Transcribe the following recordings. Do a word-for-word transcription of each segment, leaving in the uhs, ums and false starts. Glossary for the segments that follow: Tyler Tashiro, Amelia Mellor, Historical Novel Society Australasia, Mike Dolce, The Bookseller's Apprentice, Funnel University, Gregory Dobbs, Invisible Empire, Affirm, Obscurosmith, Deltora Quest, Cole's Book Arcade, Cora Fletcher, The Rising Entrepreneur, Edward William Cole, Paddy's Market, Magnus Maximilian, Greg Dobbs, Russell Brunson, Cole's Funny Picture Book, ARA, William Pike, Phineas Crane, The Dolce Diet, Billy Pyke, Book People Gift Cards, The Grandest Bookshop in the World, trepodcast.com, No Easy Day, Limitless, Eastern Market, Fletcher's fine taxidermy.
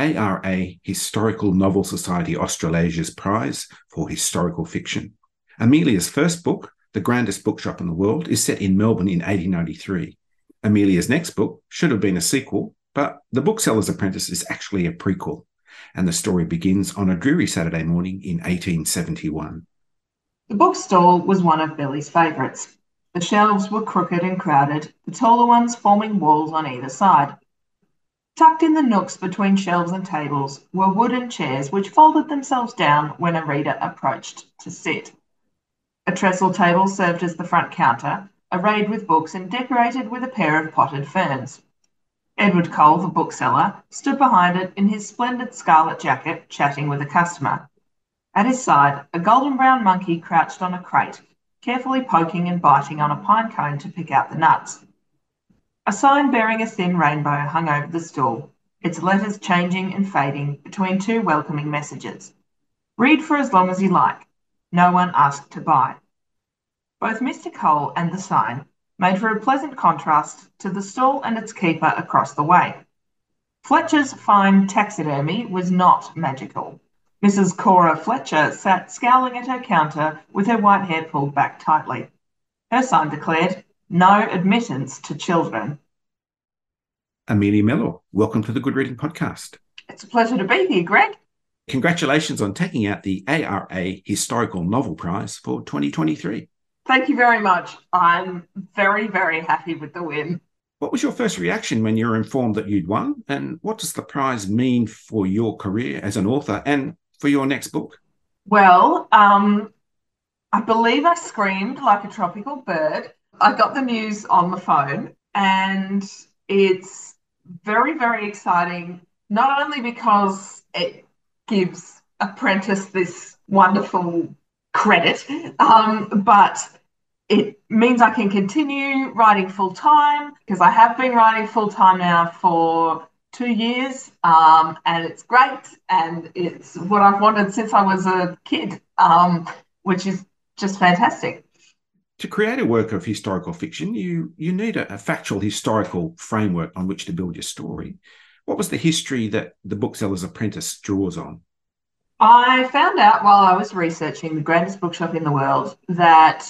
A R A Historical Novel Society Australasia's Prize for Historical Fiction. Amelia's first book, The Grandest Bookshop in the World, is set in Melbourne in eighteen ninety-three. Amelia's next book should have been a sequel, but The Bookseller's Apprentice is actually a prequel, and the story begins on a dreary Saturday morning in eighteen seventy-one. The bookstall was one of Billy's favourites. The shelves were crooked and crowded, the taller ones forming walls on either side. Tucked in the nooks between shelves and tables were wooden chairs which folded themselves down when a reader approached to sit. A trestle table served as the front counter, arrayed with books and decorated with a pair of potted ferns. Edward Cole, the bookseller, stood behind it in his splendid scarlet jacket, chatting with a customer. At his side, a golden brown monkey crouched on a crate, carefully poking and biting on a pine cone to pick out the nuts. A sign bearing a thin rainbow hung over the stall, its letters changing and fading between two welcoming messages. Read for as long as you like. No one asked to buy. Both Mister Cole and the sign made for a pleasant contrast to the stall and its keeper across the way. Fletcher's Fine Taxidermy was not magical. Missus Cora Fletcher sat scowling at her counter with her white hair pulled back tightly. Her sign declared, "No admittance to children." Amelia Mellor, welcome to the Good Reading Podcast. It's a pleasure to be here, Greg. Congratulations on taking out the A R A Historical Novel Prize for twenty twenty-three. Thank you very much. I'm very, very happy with the win. What was your first reaction when you were informed that you'd won, and what does the prize mean for your career as an author and for your next book? Well, um, I believe I screamed like a tropical bird. I got the news on the phone, and it's very, very exciting, not only because it gives Apprentice this wonderful credit, um, but it means I can continue writing full-time, because I have been writing full-time now for two years, um, and it's great, and it's what I've wanted since I was a kid, um, which is just fantastic. To create a work of historical fiction, you you need a, a factual historical framework on which to build your story. What was the history that The Bookseller's Apprentice draws on? I found out while I was researching The Grandest Bookshop in the World that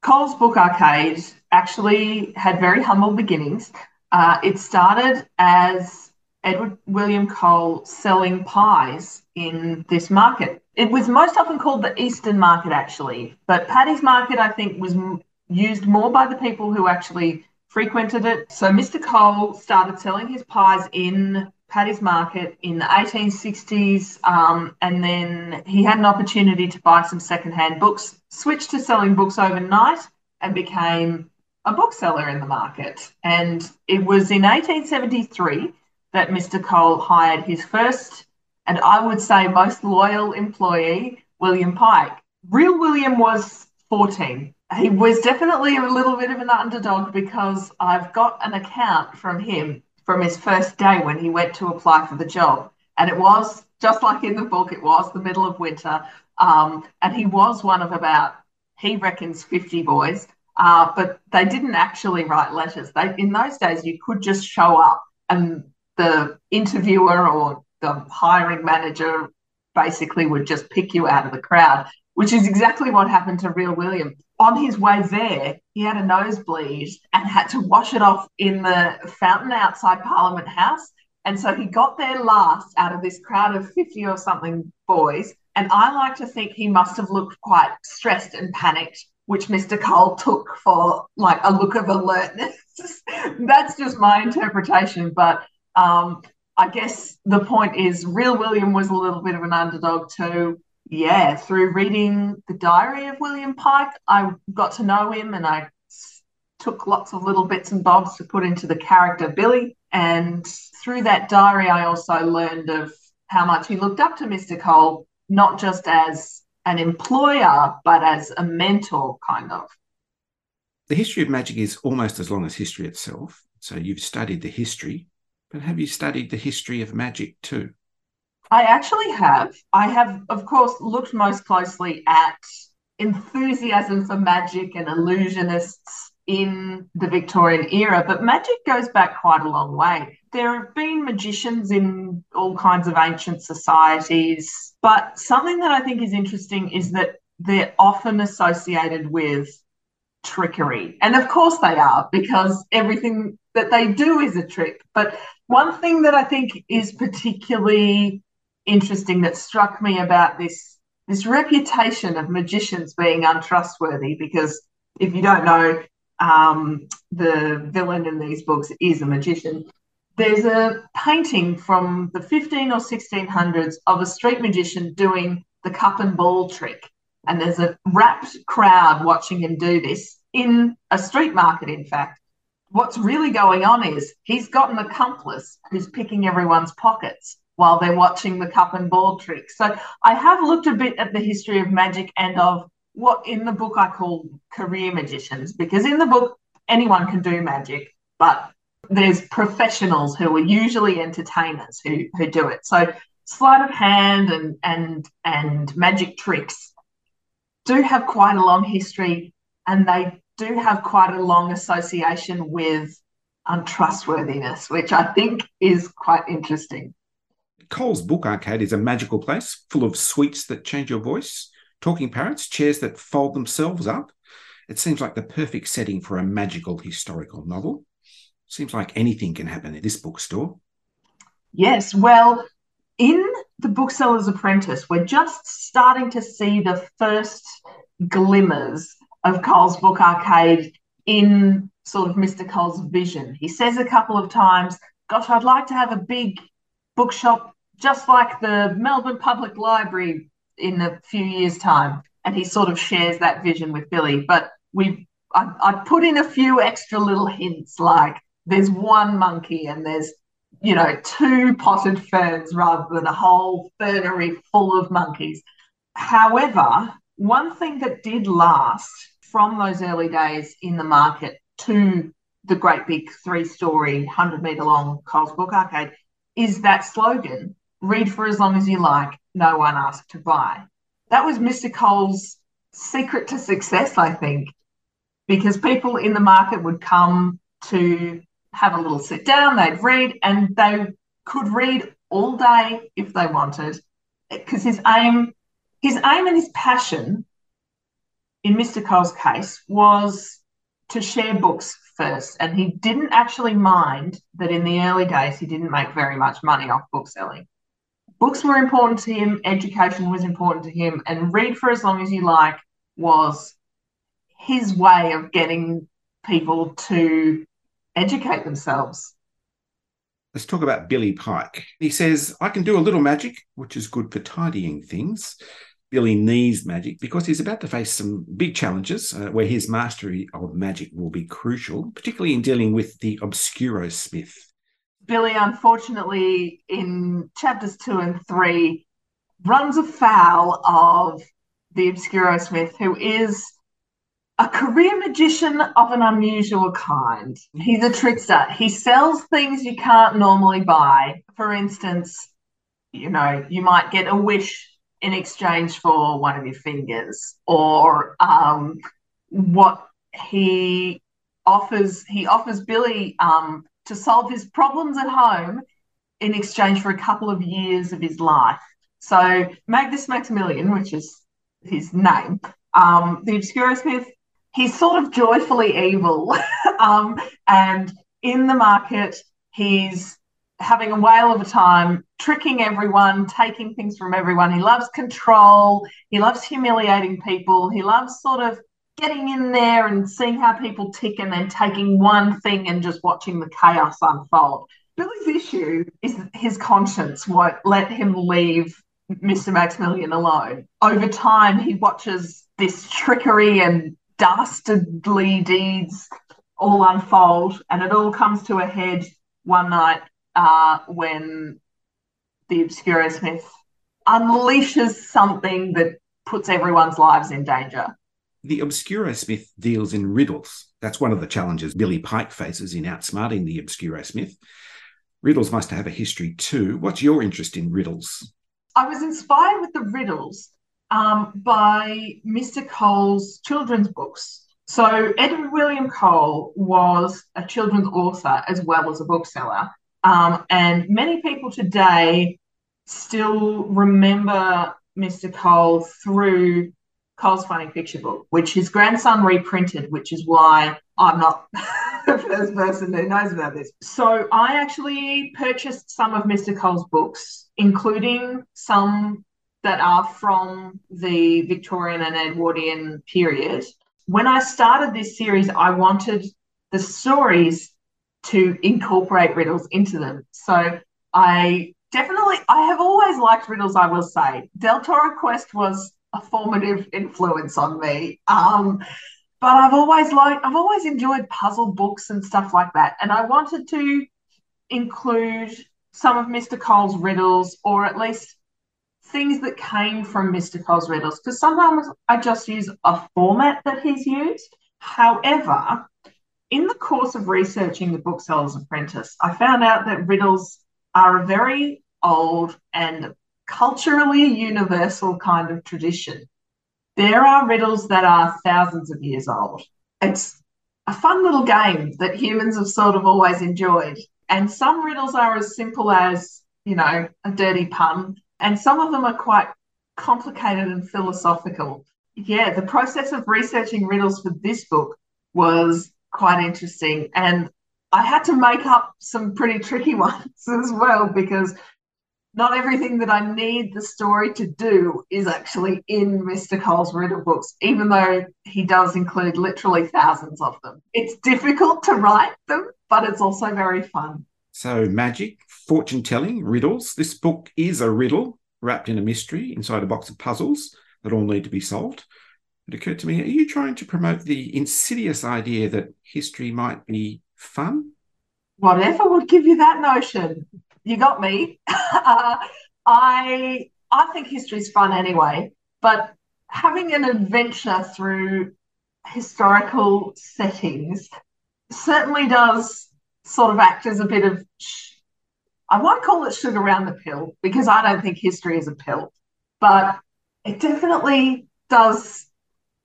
Cole's Book Arcade actually had very humble beginnings. Uh, it started as Edward William Cole selling pies in this market. It was most often called the Eastern Market, actually, but Paddy's Market, I think, was m- used more by the people who actually frequented it. So Mister Cole started selling his pies in Paddy's Market in the eighteen sixties, um, and then he had an opportunity to buy some secondhand books, switched to selling books overnight, and became a bookseller in the market. And it was in eighteen seventy-three that Mister Cole hired his first, and I would say most loyal employee, William Pike. Real William was fourteen. He was definitely a little bit of an underdog, because I've got an account from him from his first day when he went to apply for the job. And it was, just like in the book, it was the middle of winter. Um, and he was one of about, he reckons, fifty boys. Uh, but they didn't actually write letters. They, in those days, you could just show up and the interviewer or the hiring manager basically would just pick you out of the crowd, which is exactly what happened to Real William. On his way there, he had a nosebleed and had to wash it off in the fountain outside Parliament House. And so he got there last out of this crowd of fifty or something boys. And I like to think he must have looked quite stressed and panicked, which Mister Cole took for like a look of alertness. That's just my interpretation. But um, I guess the point is Real William was a little bit of an underdog too. Yeah, through reading the diary of William Pike, I got to know him, and I took lots of little bits and bobs to put into the character Billy. And through that diary, I also learned of how much he looked up to Mister Cole, not just as an employer, but as a mentor, kind of. The history of magic is almost as long as history itself. So you've studied the history, but have you studied the history of magic too? I actually have. I have, of course, looked most closely at enthusiasm for magic and illusionists in the Victorian era, but magic goes back quite a long way. There have been magicians in all kinds of ancient societies, but something that I think is interesting is that they're often associated with trickery. And of course they are, because everything that they do is a trick. But one thing that I think is particularly interesting that struck me about this, this reputation of magicians being untrustworthy, because if you don't know, um, the villain in these books is a magician. There's a painting from the fifteen or sixteen hundreds of a street magician doing the cup and ball trick. And there's a rapt crowd watching him do this in a street market, in fact. What's really going on is he's got an accomplice who's picking everyone's pockets while they're watching the cup and ball trick. So I have looked a bit at the history of magic and of what in the book I call career magicians, because in the book anyone can do magic, but there's professionals who are usually entertainers who, who do it. So sleight of hand and, and, and magic tricks do have quite a long history, and they do have quite a long association with untrustworthiness, which I think is quite interesting. Cole's Book Arcade is a magical place full of sweets that change your voice, talking parrots, chairs that fold themselves up. It seems like the perfect setting for a magical historical novel. Seems like anything can happen at this bookstore. Yes, well, in The Bookseller's Apprentice, we're just starting to see the first glimmers of Cole's Book Arcade in sort of Mister Cole's vision. He says a couple of times, gosh, I'd like to have a big bookshop just like the Melbourne Public Library in a few years' time. And he sort of shares that vision with Billy. But we, I, I put in a few extra little hints, like there's one monkey and there's, you know, two potted ferns rather than a whole fernery full of monkeys. However, one thing that did last from those early days in the market to the great big three-storey, hundred-metre-long Cole's Book Arcade is that slogan, read for as long as you like, no one asked to buy. That was Mister Cole's secret to success, I think, because people in the market would come to have a little sit down, they'd read, and they could read all day if they wanted, because his aim, his aim and his passion in Mister Cole's case was to share books first, and he didn't actually mind that in the early days he didn't make very much money off book selling. Books were important to him, education was important to him, and read for as long as you like was his way of getting people to educate themselves. Let's talk about Billy Pyke. He says, I can do a little magic, which is good for tidying things. Billy needs magic because he's about to face some big challenges uh, where his mastery of magic will be crucial, particularly in dealing with the Obscurosmith. Billy, unfortunately, in chapters two and three, runs afoul of the Obscurosmith, who is a career magician of an unusual kind. He's a trickster. He sells things you can't normally buy. For instance, you know, you might get a wish in exchange for one of your fingers, or um, what he offers, he offers Billy um, to solve his problems at home in exchange for a couple of years of his life. So Magnus Maximilian, which is his name, um, the Obscurosmith, he's sort of joyfully evil, um, and in the market he's having a whale of a time, tricking everyone, taking things from everyone. He loves control. He loves humiliating people. He loves sort of getting in there and seeing how people tick and then taking one thing and just watching the chaos unfold. Billy's issue is that his conscience won't let him leave Mister Maximilian alone. Over time, he watches this trickery and dastardly deeds all unfold, and it all comes to a head one night uh, when the Obscurosmith unleashes something that puts everyone's lives in danger. The Obscurosmith deals in riddles. That's one of the challenges Billy Pyke faces in outsmarting the Obscurosmith. Riddles must have a history too. What's your interest in riddles? I was inspired with the riddles um, by Mister Cole's children's books. So Edward William Cole was a children's author as well as a bookseller. Um, and many people today still remember Mister Cole through Cole's Funny Picture Book, which his grandson reprinted, which is why I'm not the first person who knows about this. So I actually purchased some of Mister Cole's books, including some that are from the Victorian and Edwardian period. When I started this series, I wanted the stories to incorporate riddles into them. So I definitely, I have always liked riddles, I will say. Deltora Quest was a formative influence on me. Um, but I've always liked, I've always enjoyed puzzle books and stuff like that. And I wanted to include some of Mister Cole's riddles, or at least things that came from Mister Cole's riddles, because sometimes I just use a format that he's used. However, in the course of researching The Bookseller's Apprentice, I found out that riddles are a very old and culturally universal kind of tradition. There are riddles that are thousands of years old. It's a fun little game that humans have sort of always enjoyed. And some riddles are as simple as, you know, a dirty pun. And some of them are quite complicated and philosophical. Yeah, the process of researching riddles for this book was quite interesting. And I had to make up some pretty tricky ones as well, because not everything that I need the story to do is actually in Mister Cole's riddle books, even though he does include literally thousands of them. It's difficult to write them, but it's also very fun. So magic, fortune-telling, riddles. This book is a riddle wrapped in a mystery inside a box of puzzles that all need to be solved. It occurred to me, are you trying to promote the insidious idea that history might be fun? Whatever would give you that notion? You got me. uh, I, I think history's fun anyway, but having an adventure through historical settings certainly does sort of act as a bit of, I won't call it sugar around the pill, because I don't think history is a pill, but it definitely does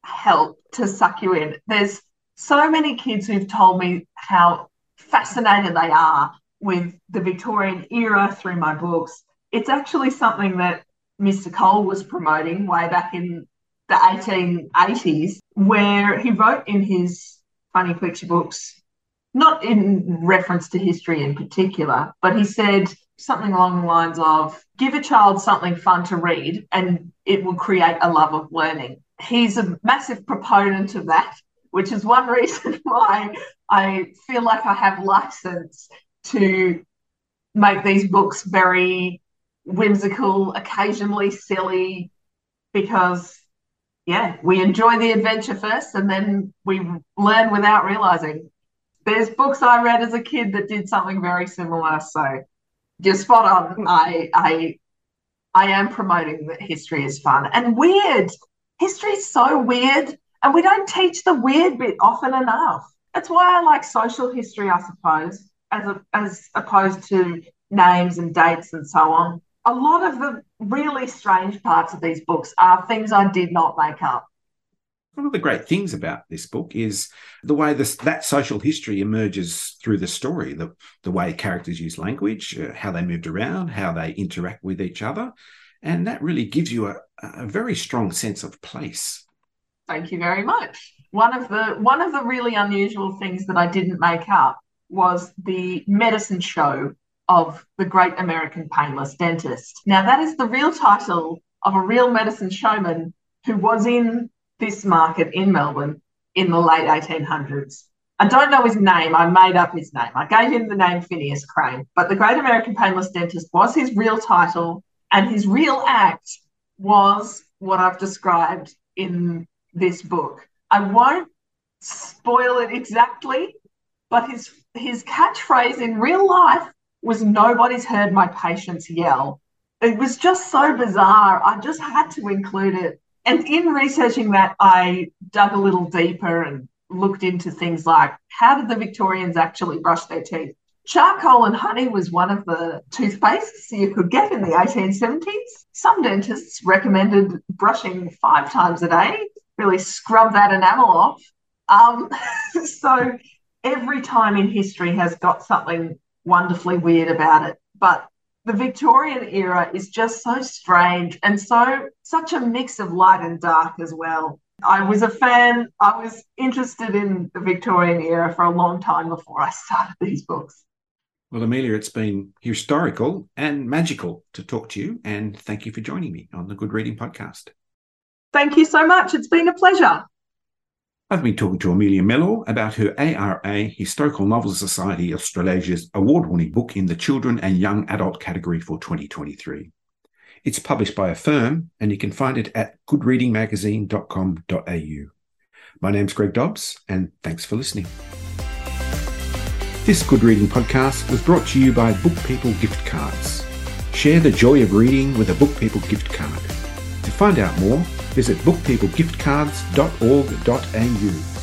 help to suck you in. There's so many kids who've told me how fascinated they are with the Victorian era through my books. It's actually something that Mister Cole was promoting way back in the eighteen eighties, where he wrote in his funny picture books, not in reference to history in particular, but he said something along the lines of, give a child something fun to read and it will create a love of learning. He's a massive proponent of that, which is one reason why I feel like I have license to make these books very whimsical, occasionally silly, because, yeah, we enjoy the adventure first and then we learn without realising. There's books I read as a kid that did something very similar, so you're spot on. I I I am promoting that history is fun and weird. History is so weird, and we don't teach the weird bit often enough. That's why I like social history, I suppose, as a, as opposed to names and dates and so on. A lot of the really strange parts of these books are things I did not make up. One of the great things about this book is the way this, that social history emerges through the story, the, the way characters use language, uh, how they moved around, how they interact with each other. And that really gives you a, a very strong sense of place. Thank you very much. One of the one of the really unusual things that I didn't make up was the medicine show of the great American painless dentist. Now, that is the real title of a real medicine showman who was in this market in Melbourne in the late eighteen hundreds. I don't know his name. I made up his name. I gave him the name Phineas Crane, but the Great American Painless Dentist was his real title, and his real act was what I've described in this book. I won't spoil it exactly, but his, his catchphrase in real life was, nobody's heard my patients yell, it was just so bizarre. I just had to include it. And in researching that, I dug a little deeper and looked into things like, how did the Victorians actually brush their teeth? Charcoal and honey was one of the toothpastes you could get in the eighteen seventies. Some dentists recommended brushing five times a day, really scrub that enamel off. Um, so every time in history has got something wonderfully weird about it. But the Victorian era is just so strange and so such a mix of light and dark as well. I was a fan. I was interested in the Victorian era for a long time before I started these books. Well, Amelia, it's been historical and magical to talk to you, and thank you for joining me on the Good Reading Podcast. Thank you so much. It's been a pleasure. I've been talking to Amelia Mellor about her A R A Historical Novel Society Australasia's award-winning book in the children and young adult category for twenty twenty-three. It's published by Affirm, and you can find it at good reading magazine dot com dot a u. My name's Greg Dobbs, and thanks for listening. This Good Reading Podcast was brought to you by Book People Gift Cards. Share the joy of reading with a Book People gift card. To find out more, visit book people gift cards dot org dot a u.